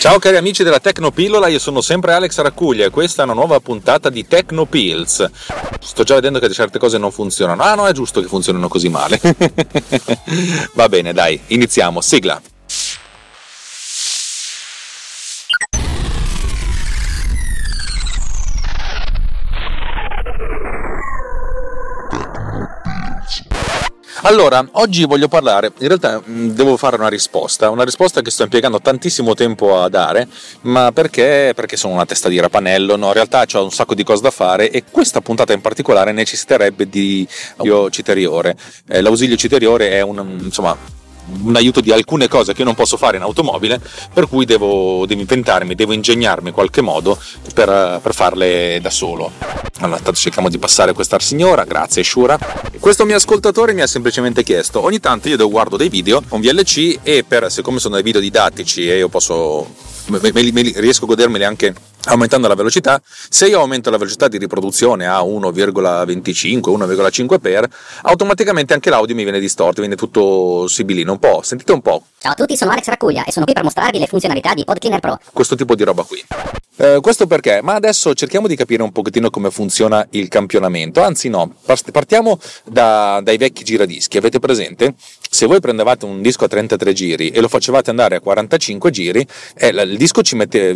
Ciao cari amici della Tecnopillola, io sono sempre Alex Raccuglia e questa è una nuova puntata di TechnoPillz. Sto già vedendo che certe cose non funzionano. Ah no, è giusto che funzionino così male. Va bene, dai, iniziamo. Sigla. Allora, oggi voglio parlare, in realtà devo fare una risposta che sto impiegando tantissimo tempo a dare, ma perché sono una testa di rapanello, no? In realtà ho un sacco di cose da fare e questa puntata in particolare necessiterebbe di ausilio citeriore. L'ausilio citeriore è un aiuto di alcune cose che io non posso fare in automobile, per cui devo ingegnarmi in qualche modo per farle da solo. Allora, tanto cerchiamo di passare questa signora, grazie Shura. Questo mio ascoltatore mi ha semplicemente chiesto: ogni tanto io guardo dei video con VLC e siccome sono dei video didattici e io riesco a godermeli anche aumentando la velocità, se io aumento la velocità di riproduzione a 1,25-1,5x, automaticamente anche l'audio mi viene distorto, viene tutto sibilino un po'. Sentite un po'. Ciao a tutti, sono Alex Raccuglia e sono qui per mostrarvi le funzionalità di PodCleaner Pro. Questo tipo di roba qui. Questo perché? Ma adesso cerchiamo di capire un pochettino come funziona il campionamento. Anzi no, partiamo dai vecchi giradischi. Avete presente? Se voi prendevate un disco a 33 giri e lo facevate andare a 45 giri, il disco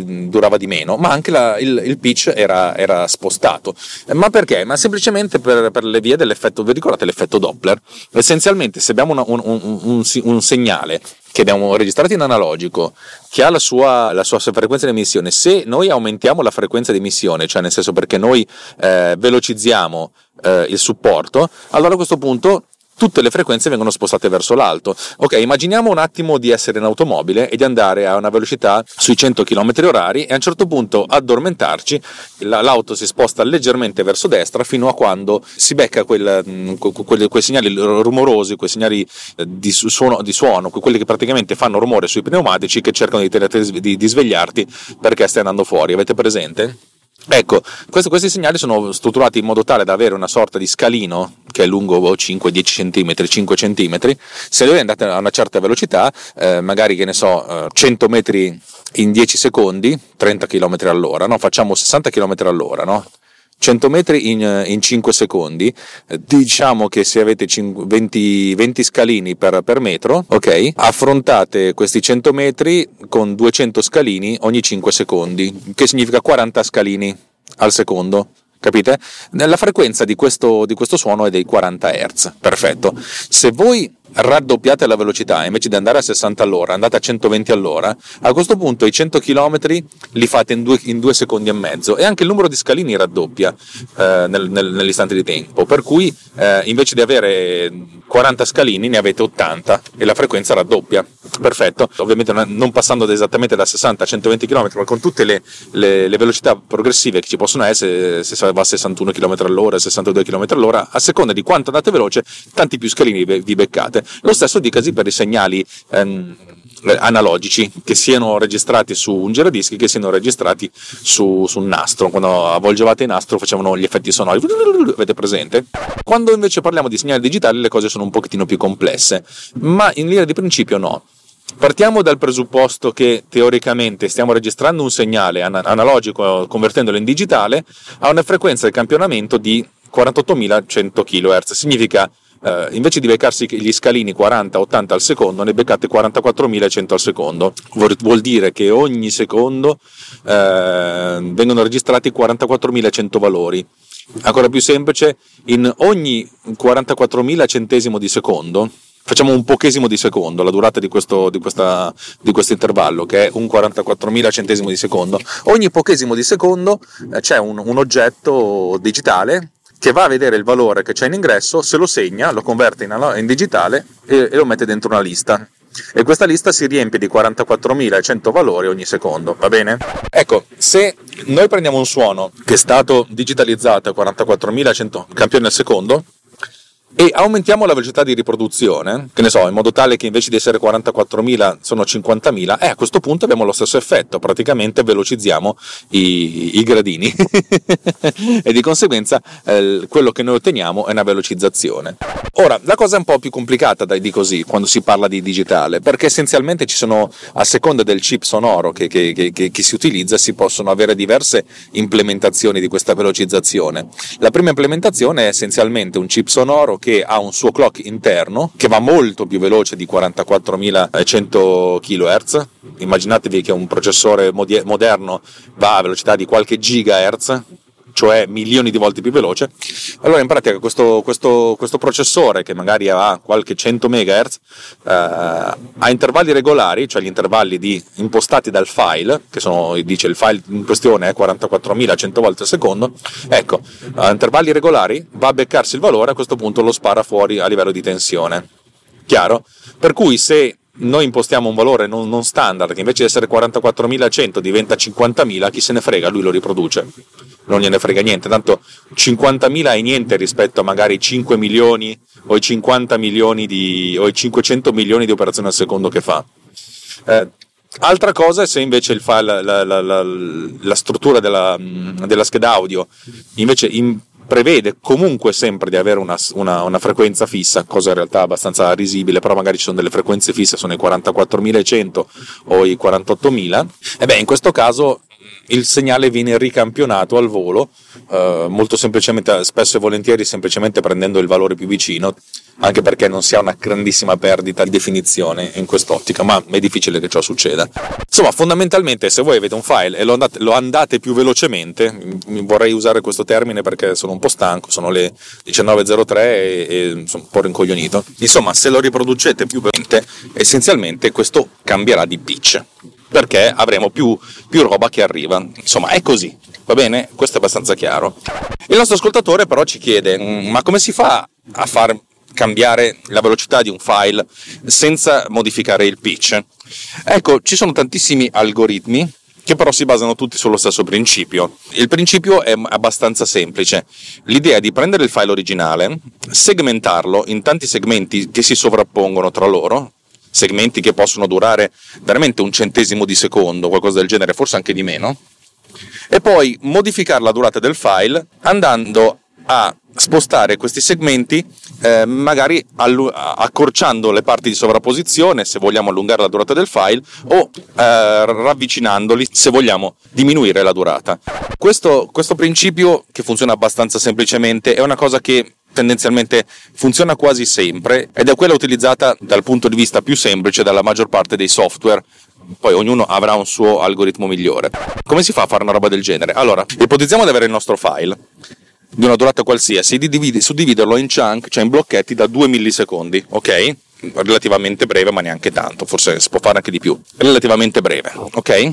durava di meno, ma anche il pitch era spostato. Ma perché? Ma semplicemente per le vie dell'effetto, vi ricordate l'effetto Doppler? Essenzialmente, se abbiamo un segnale che abbiamo registrato in analogico, che ha la sua frequenza di emissione, se noi aumentiamo la frequenza di emissione, cioè nel senso perché noi velocizziamo il supporto, allora a questo punto tutte le frequenze vengono spostate verso l'alto. Ok, immaginiamo un attimo di essere in automobile e di andare a una velocità sui 100 km/h e a un certo punto addormentarci, l'auto si sposta leggermente verso destra fino a quando si becca quei segnali rumorosi, quei segnali di suono, quelli che praticamente fanno rumore sui pneumatici che cercano di svegliarti perché stai andando fuori. Avete presente? Ecco, questi segnali sono strutturati in modo tale da avere una sorta di scalino che è lungo 5 cm. Se voi andate a una certa velocità, magari 100 metri in 10 secondi, 30 km all'ora, no? Facciamo 60 km all'ora, no? 100 metri in 5 secondi, diciamo che se avete 20 scalini per metro, ok, affrontate questi 100 metri con 200 scalini ogni 5 secondi, che significa 40 scalini al secondo. Capite? La frequenza di questo suono è dei 40 Hz. Perfetto. Se voi raddoppiate la velocità, invece di andare a 60 all'ora, andate a 120 all'ora, a questo punto i 100 km li fate in 2 secondi e mezzo e anche il numero di scalini raddoppia nell'istante di tempo. Per cui invece di avere 40 scalini ne avete 80 e la frequenza raddoppia. Perfetto. Ovviamente non passando esattamente da 60 a 120 km, ma con tutte le velocità progressive che ci possono essere, se va a 61 km all'ora, 62 km all'ora, a seconda di quanto andate veloce, tanti più scalini vi beccate. Lo stesso dicasi per i segnali analogici, che siano registrati su un giradischi, che siano registrati su un nastro. Quando avvolgevate il nastro facevano gli effetti sonori, avete presente? Quando invece parliamo di segnali digitali le cose sono un pochettino più complesse, ma in linea di principio no. Partiamo dal presupposto che teoricamente stiamo registrando un segnale analogico convertendolo in digitale a una frequenza di campionamento di 48.100 kHz. Significa invece di beccarsi gli scalini 40-80 al secondo, ne beccate 44.100 al secondo. Vuol dire che ogni secondo vengono registrati 44.100 valori. Ancora più semplice, in ogni 44.000 centesimo di secondo facciamo un pochesimo di secondo, la durata di questo intervallo, che è un 44.000 centesimo di secondo. Ogni pochesimo di secondo c'è un oggetto digitale che va a vedere il valore che c'è in ingresso, se lo segna, lo converte in digitale e lo mette dentro una lista. e questa lista si riempie di 44.100 valori ogni secondo, va bene? Ecco, se noi prendiamo un suono che è stato digitalizzato a 44.100 campioni al secondo e aumentiamo la velocità di riproduzione, che ne so, in modo tale che invece di essere 44.000 sono 50.000, e a questo punto abbiamo lo stesso effetto, praticamente velocizziamo i gradini e di conseguenza quello che noi otteniamo è una velocizzazione. Ora, la cosa è un po' più complicata di così quando si parla di digitale, perché essenzialmente ci sono, a seconda del chip sonoro che si utilizza, si possono avere diverse implementazioni di questa velocizzazione. La prima implementazione è essenzialmente un chip sonoro che ha un suo clock interno che va molto più veloce di 44.100 kHz. Immaginatevi che un processore moderno va a velocità di qualche gigahertz, cioè milioni di volte più veloce. Allora in pratica questo processore, che magari ha qualche 100 MHz, a intervalli regolari, cioè gli intervalli impostati dal file, che sono, dice il file in questione è 44.100 volte al secondo, ecco, a intervalli regolari va a beccarsi il valore, a questo punto lo spara fuori a livello di tensione. Chiaro? Per cui se noi impostiamo un valore non standard, che invece di essere 44.100 diventa 50.000, chi se ne frega, lui lo riproduce, non gliene frega niente, tanto 50.000 è niente rispetto a magari 5 milioni o i 50 milioni o i 500 milioni di operazioni al secondo che fa. Altra cosa è se invece il file, la struttura della scheda audio invece prevede comunque sempre di avere una frequenza fissa, cosa in realtà abbastanza risibile, però magari ci sono delle frequenze fisse, sono i 44.100 o i 48.000, e beh, in questo caso il segnale viene ricampionato al volo, molto semplicemente, spesso e volentieri semplicemente prendendo il valore più vicino, anche perché non si ha una grandissima perdita di definizione in quest'ottica, ma è difficile che ciò succeda. Insomma, fondamentalmente, se voi avete un file e lo andate più velocemente, vorrei usare questo termine perché sono un po' stanco, sono le 19.03 e sono un po' rincoglionito, insomma, se lo riproducete più velocemente, essenzialmente questo cambierà di pitch, perché avremo più roba che arriva, insomma è così, va bene? Questo è abbastanza chiaro. Il nostro ascoltatore però ci chiede: ma come si fa a far cambiare la velocità di un file senza modificare il pitch? Ecco, ci sono tantissimi algoritmi che però si basano tutti sullo stesso principio. Il principio è abbastanza semplice. L'idea è di prendere il file originale, segmentarlo in tanti segmenti che si sovrappongono tra loro, segmenti che possono durare veramente 1/100 di secondo, qualcosa del genere, forse anche di meno, e poi modificare la durata del file andando a spostare questi segmenti, magari accorciando le parti di sovrapposizione se vogliamo allungare la durata del file, o ravvicinandoli se vogliamo diminuire la durata. Questo principio, che funziona abbastanza semplicemente, è una cosa che tendenzialmente funziona quasi sempre ed è quella utilizzata dal punto di vista più semplice dalla maggior parte dei software. Poi ognuno avrà un suo algoritmo migliore. Come si fa a fare una roba del genere? Allora, ipotizziamo di avere il nostro file di una durata qualsiasi, suddividerlo in chunk, cioè in blocchetti da 2 millisecondi, ok? Relativamente breve, ma neanche tanto, forse si può fare anche di più, relativamente breve, ok?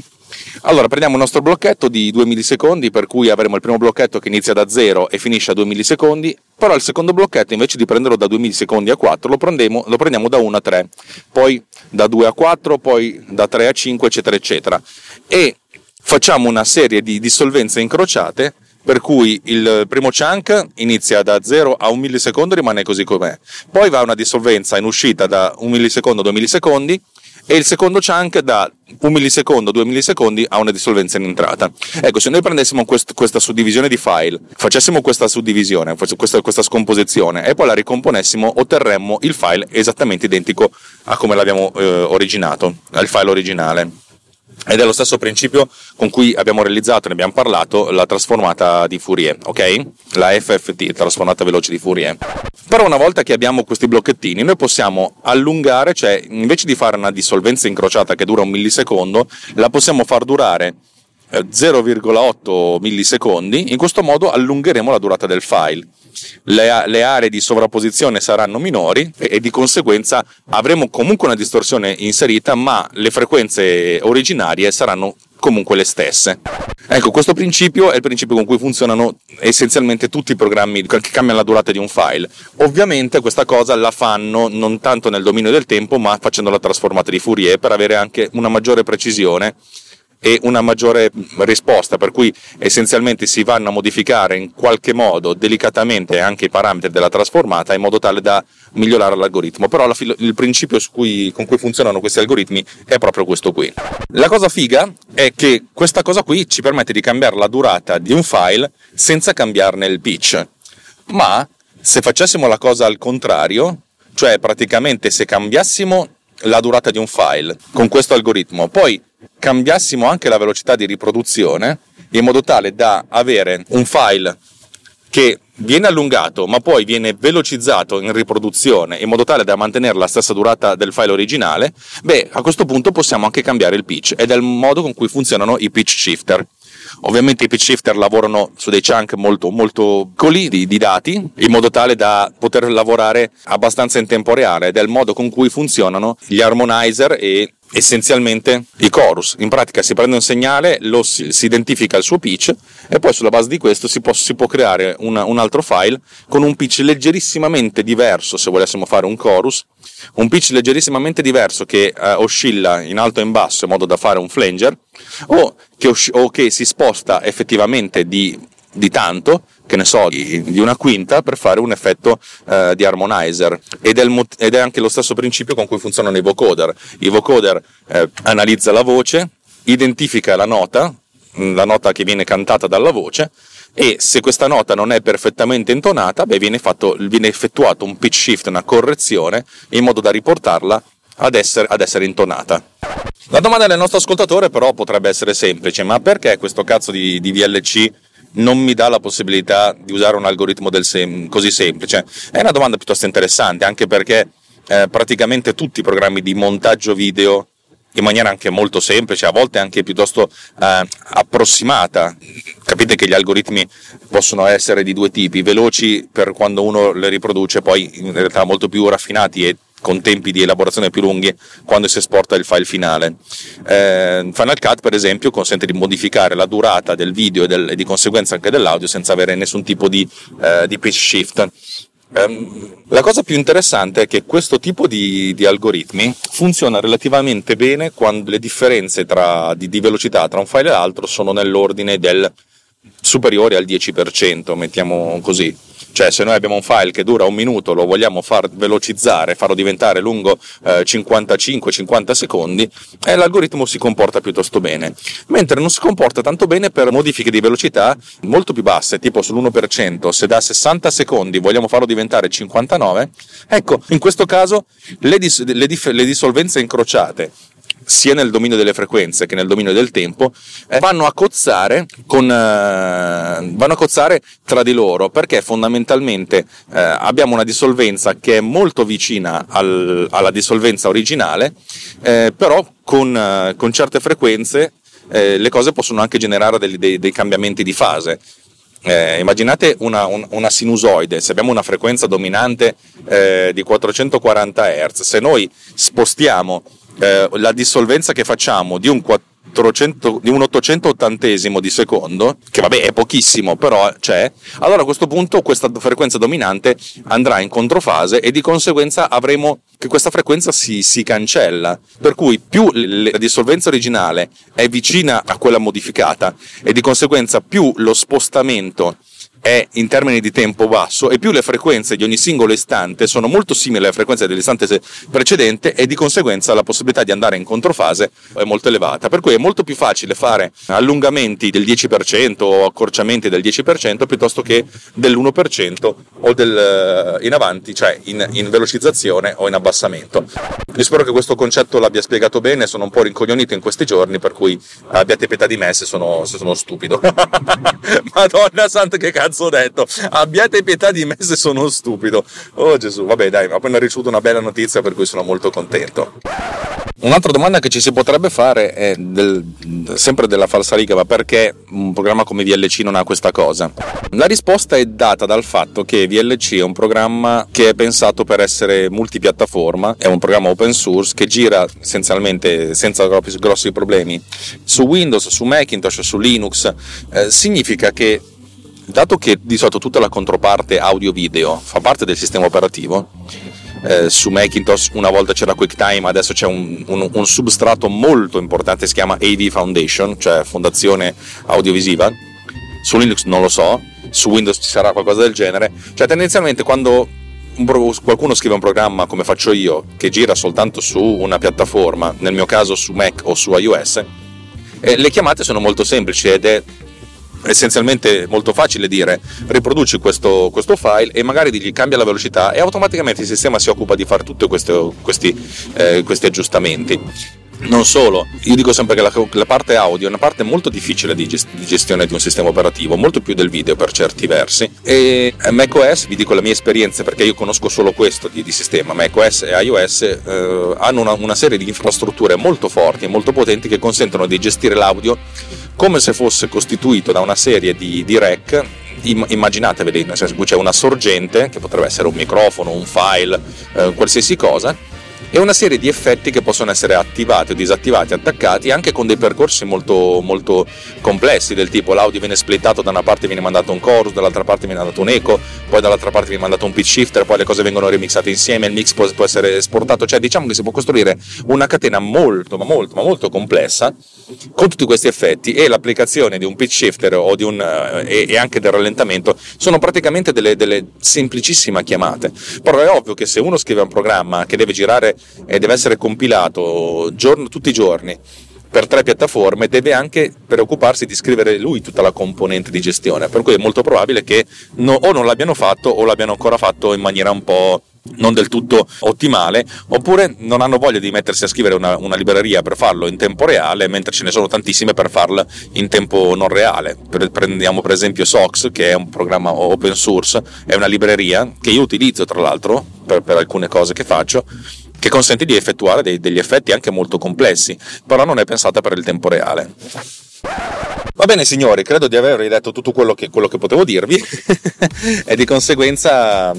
Allora prendiamo il nostro blocchetto di 2 millisecondi, per cui avremo il primo blocchetto che inizia da 0 e finisce a 2 millisecondi, però il secondo blocchetto, invece di prenderlo da 2 millisecondi a 4, lo prendiamo da 1 a 3, poi da 2 a 4, poi da 3 a 5, eccetera eccetera, e facciamo una serie di dissolvenze incrociate, per cui il primo chunk inizia da 0 a 1 millisecondo, rimane così com'è, poi va una dissolvenza in uscita da 1 millisecondo a 2 millisecondi, e il secondo chunk da 1 millisecondo, 2 millisecondi a una dissolvenza in entrata. Ecco, se noi prendessimo questa suddivisione di file, facessimo questa suddivisione, questa scomposizione, e poi la ricomponessimo, otterremmo il file esattamente identico a come l'abbiamo originato, al file originale. Ed è lo stesso principio con cui abbiamo realizzato, ne abbiamo parlato, la trasformata di Fourier, ok? La FFT, trasformata veloce di Fourier. Però una volta che abbiamo questi blocchettini, noi possiamo allungare, cioè invece di fare una dissolvenza incrociata che dura 1 millisecondo, la possiamo far durare 0,8 millisecondi, in questo modo allungheremo la durata del file. Le aree di sovrapposizione saranno minori e di conseguenza avremo comunque una distorsione inserita, ma le frequenze originarie saranno comunque le stesse. Ecco, questo principio è il principio con cui funzionano essenzialmente tutti i programmi che cambiano la durata di un file. Ovviamente questa cosa la fanno non tanto nel dominio del tempo, ma facendo la trasformata di Fourier per avere anche una maggiore precisione e una maggiore risposta, per cui essenzialmente si vanno a modificare in qualche modo delicatamente anche i parametri della trasformata in modo tale da migliorare l'algoritmo, però il principio con cui funzionano questi algoritmi è proprio questo qui. La cosa figa è che questa cosa qui ci permette di cambiare la durata di un file senza cambiarne il pitch, ma se facessimo la cosa al contrario, cioè praticamente se cambiassimo la durata di un file con questo algoritmo, poi cambiassimo anche la velocità di riproduzione in modo tale da avere un file che viene allungato ma poi viene velocizzato in riproduzione in modo tale da mantenere la stessa durata del file originale, beh, a questo punto possiamo anche cambiare il pitch, ed è il modo con cui funzionano i pitch shifter. Ovviamente i pitch shifter lavorano su dei chunk molto molto piccoli di dati in modo tale da poter lavorare abbastanza in tempo reale, ed è il modo con cui funzionano gli harmonizer e essenzialmente i chorus. In pratica si prende un segnale, si identifica il suo pitch e poi sulla base di questo si può creare un altro file con un pitch leggerissimamente diverso, se volessimo fare un chorus, un pitch leggerissimamente diverso che oscilla in alto e in basso in modo da fare un flanger, o che si sposta effettivamente di tanto, che ne so, di una quinta, per fare un effetto di harmonizer, ed è anche lo stesso principio con cui funzionano i vocoder. I vocoder analizza la voce, identifica la nota che viene cantata dalla voce, e se questa nota non è perfettamente intonata, beh, viene effettuato un pitch shift, una correzione, in modo da riportarla ad essere intonata. La domanda del nostro ascoltatore però potrebbe essere semplice: ma perché questo cazzo di VLC non mi dà la possibilità di usare un algoritmo così semplice? È una domanda piuttosto interessante, anche perché praticamente tutti i programmi di montaggio video, in maniera anche molto semplice, a volte anche piuttosto approssimata. Capite che gli algoritmi possono essere di due tipi: veloci per quando uno le riproduce, poi in realtà molto più raffinati e con tempi di elaborazione più lunghi quando si esporta il file finale. Final Cut, per esempio, consente di modificare la durata del video e di conseguenza anche dell'audio senza avere nessun tipo di pitch shift. La cosa più interessante è che questo tipo di algoritmi funziona relativamente bene quando le differenze di velocità tra un file e l'altro sono nell'ordine del superiori al 10%, mettiamo così. Cioè, se noi abbiamo un file che dura un minuto, lo vogliamo far velocizzare, farlo diventare lungo 55-50 secondi, l'algoritmo si comporta piuttosto bene, mentre non si comporta tanto bene per modifiche di velocità molto più basse, tipo sull'1%. Se da 60 secondi vogliamo farlo diventare 59, ecco, in questo caso le dissolvenze incrociate, sia nel dominio delle frequenze che nel dominio del tempo, vanno a cozzare tra di loro, perché fondamentalmente abbiamo una dissolvenza che è molto vicina alla dissolvenza originale, però con certe frequenze le cose possono anche generare dei cambiamenti di fase. Immaginate una sinusoide: se abbiamo una frequenza dominante di 440 Hz, se noi spostiamo la dissolvenza che facciamo di un 880esimo di secondo, che vabbè è pochissimo, però c'è, allora a questo punto questa frequenza dominante andrà in controfase e di conseguenza avremo che questa frequenza si cancella, per cui più la dissolvenza originale è vicina a quella modificata e di conseguenza più lo spostamento è in termini di tempo basso e più le frequenze di ogni singolo istante sono molto simili alle frequenze dell'istante precedente, e di conseguenza la possibilità di andare in controfase è molto elevata, per cui è molto più facile fare allungamenti del 10% o accorciamenti del 10% piuttosto che dell'1% o in avanti, cioè in velocizzazione o in abbassamento. Io spero che questo concetto l'abbia spiegato bene, sono un po' rincoglionito in questi giorni, per cui abbiate pietà di me se sono stupido. Madonna santa, che cazzo ho detto? Abbiate pietà di me se sono stupido. Oh Gesù, vabbè dai, ho appena ricevuto una bella notizia per cui sono molto contento. Un'altra domanda che ci si potrebbe fare è sempre della falsariga, ma perché un programma come VLC non ha questa cosa? La risposta è data dal fatto che VLC è un programma che è pensato per essere multipiattaforma, è un programma open source che gira essenzialmente senza grossi problemi su Windows, su Macintosh, su Linux. Significa che, dato che di solito tutta la controparte audio-video fa parte del sistema operativo, su Macintosh una volta c'era QuickTime, adesso c'è un substrato molto importante, si chiama AV Foundation, cioè Fondazione Audiovisiva. Su Linux non lo so, su Windows ci sarà qualcosa del genere. Cioè tendenzialmente quando qualcuno scrive un programma come faccio io, che gira soltanto su una piattaforma, nel mio caso su Mac o su iOS, le chiamate sono molto semplici ed è essenzialmente molto facile dire riproduci questo file e magari digli cambia la velocità e automaticamente il sistema si occupa di fare tutti questi aggiustamenti. Non solo, io dico sempre che la parte audio è una parte molto difficile di gestione di un sistema operativo, molto più del video per certi versi, e macOS, vi dico la mia esperienza perché io conosco solo questo di sistema, macOS e iOS hanno una serie di infrastrutture molto forti e molto potenti che consentono di gestire l'audio come se fosse costituito da una serie di rack. Immaginatevi, nel senso che c'è una sorgente che potrebbe essere un microfono, un file, qualsiasi cosa, e una serie di effetti che possono essere attivati o disattivati, attaccati, anche con dei percorsi molto, molto complessi, del tipo l'audio viene splittato, da una parte viene mandato un chorus, dall'altra parte viene mandato un eco, poi dall'altra parte viene mandato un pitch shifter, poi le cose vengono remixate insieme, il mix può essere esportato, cioè diciamo che si può costruire una catena molto, ma molto, ma molto complessa con tutti questi effetti, e l'applicazione di un pitch shifter o di e anche del rallentamento sono praticamente delle semplicissime chiamate. Però è ovvio che se uno scrive un programma che deve girare e deve essere compilato tutti i giorni per 3 piattaforme, deve anche preoccuparsi di scrivere lui tutta la componente di gestione, per cui è molto probabile che o non l'abbiano fatto o l'abbiano ancora fatto in maniera un po' non del tutto ottimale, oppure non hanno voglia di mettersi a scrivere una libreria per farlo in tempo reale, mentre ce ne sono tantissime per farlo in tempo non reale. Prendiamo per esempio Sox, che è un programma open source, è una libreria che io utilizzo tra l'altro per alcune cose che faccio, che consente di effettuare degli effetti anche molto complessi, però non è pensata per il tempo reale. Va bene signori, credo di avervi detto tutto quello che potevo dirvi e di conseguenza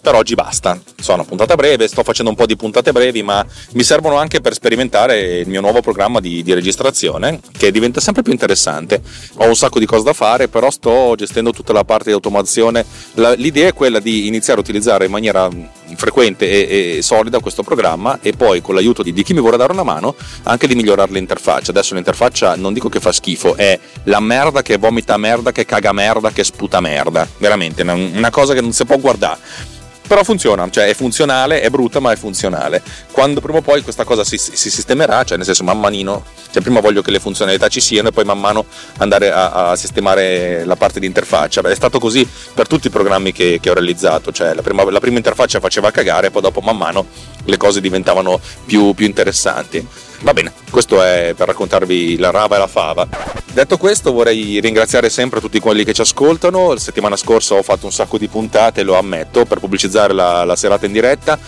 per oggi basta. Sono puntata breve, sto facendo un po' di puntate brevi, ma mi servono anche per sperimentare il mio nuovo programma di registrazione, che diventa sempre più interessante. Ho un sacco di cose da fare, però sto gestendo tutta la parte di automazione. L'idea è quella di iniziare a utilizzare in maniera frequente e solida questo programma, e poi con l'aiuto di chi mi vorrà dare una mano anche di migliorare l'interfaccia. Adesso l'interfaccia non dico che fa schifo, è la merda che vomita merda, che caga merda, che sputa merda, veramente una cosa che non si può guardare, però funziona, cioè è funzionale, è brutta ma è funzionale. Quando prima o poi questa cosa si sistemerà, cioè nel senso man manino, cioè prima voglio che le funzionalità ci siano e poi man mano andare a sistemare la parte di interfaccia. Beh, è stato così per tutti i programmi che ho realizzato, cioè la prima interfaccia faceva cagare, poi dopo man mano le cose diventavano più interessanti. Va bene, questo è per raccontarvi la rava e la fava. Detto questo, vorrei ringraziare sempre tutti quelli che ci ascoltano. La settimana scorsa ho fatto un sacco di puntate, lo ammetto, per pubblicizzare la serata in diretta.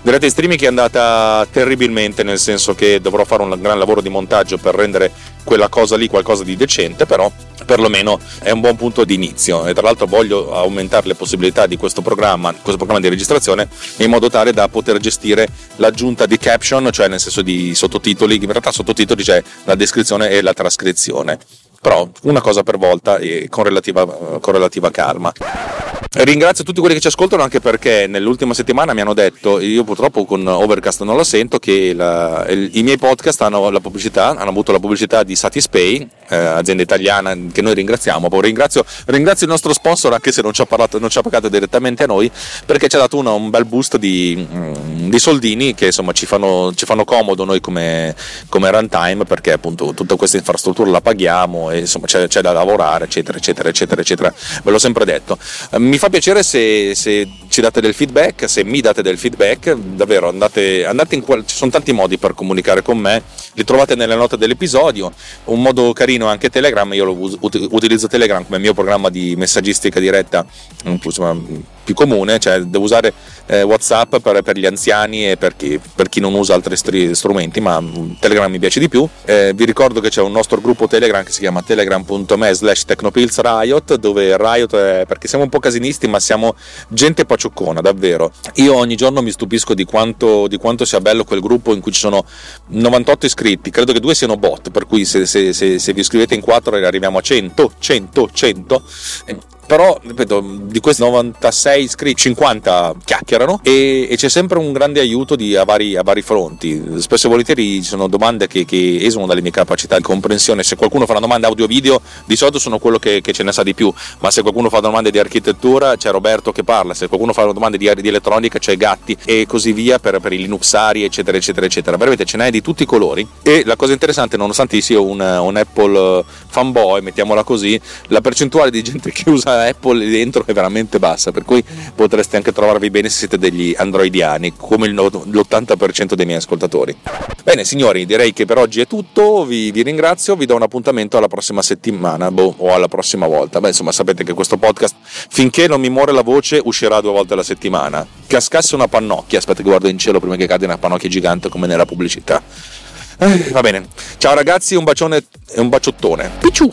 Diretta in streaming che è andata terribilmente, nel senso che dovrò fare un gran lavoro di montaggio per rendere quella cosa lì qualcosa di decente, però perlomeno è un buon punto di inizio, e tra l'altro voglio aumentare le possibilità di questo programma di registrazione, in modo tale da poter gestire l'aggiunta di caption, cioè nel senso di sottotitoli, in realtà sottotitoli, cioè la descrizione e la trascrizione. Però una cosa per volta e con relativa calma. Ringrazio tutti quelli che ci ascoltano, anche perché nell'ultima settimana mi hanno detto, io purtroppo con Overcast non lo sento, che i miei podcast hanno avuto la pubblicità di Satispay, azienda italiana che noi ringraziamo. Poi ringrazio il nostro sponsor, anche se non ci ha pagato direttamente a noi, perché ci ha dato un bel boost di soldini che insomma ci fanno comodo noi come runtime, perché appunto tutta questa infrastruttura la paghiamo e insomma c'è da lavorare, eccetera. Ve l'ho sempre detto, mi fa piacere se ci date del feedback, se mi date del feedback, davvero andate ci sono tanti modi per comunicare con me, li trovate nelle note dell'episodio. Un modo carino anche Telegram, io utilizzo Telegram come mio programma di messaggistica diretta, insomma, più comune, cioè devo usare Whatsapp per gli anziani e per chi non usa altri strumenti, ma Telegram mi piace di più. Vi ricordo che c'è un nostro gruppo Telegram che si chiama telegram.me/TechnoPillzRiot, dove Riot è perché siamo un po' casinisti, ma siamo gente pacioccona, davvero. Io ogni giorno mi stupisco di quanto sia bello quel gruppo in cui ci sono 98 iscritti, credo che 2 siano bot, per cui se vi iscrivete in 4 arriviamo a 100. Però, ripeto, di questi 96 iscritti 50 chiacchierano e c'è sempre un grande aiuto a vari fronti. Spesso e volentieri ci sono domande che esulano dalle mie capacità di comprensione. Se qualcuno fa una domanda audio video, di solito sono quello che ce ne sa di più, ma se qualcuno fa domande di architettura c'è Roberto che parla, se qualcuno fa domande di elettronica c'è Gatti e così via, per i linuxari eccetera eccetera eccetera. Veramente ce n'è di tutti i colori. E la cosa interessante, nonostante io sia un Apple fanboy, mettiamola così, la percentuale di gente che usa Apple dentro è veramente bassa, per cui potreste anche trovarvi bene se siete degli androidiani come l'80% dei miei ascoltatori. Bene signori, direi che per oggi è tutto, vi ringrazio, vi do un appuntamento alla prossima settimana o alla prossima volta. Beh, insomma, sapete che questo podcast, finché non mi muore la voce, uscirà 2 volte alla settimana. Cascasse una pannocchia, aspetta che guardo in cielo prima che cade una pannocchia gigante come nella pubblicità. Va bene, ciao ragazzi, un bacione e un baciottone. Picciù.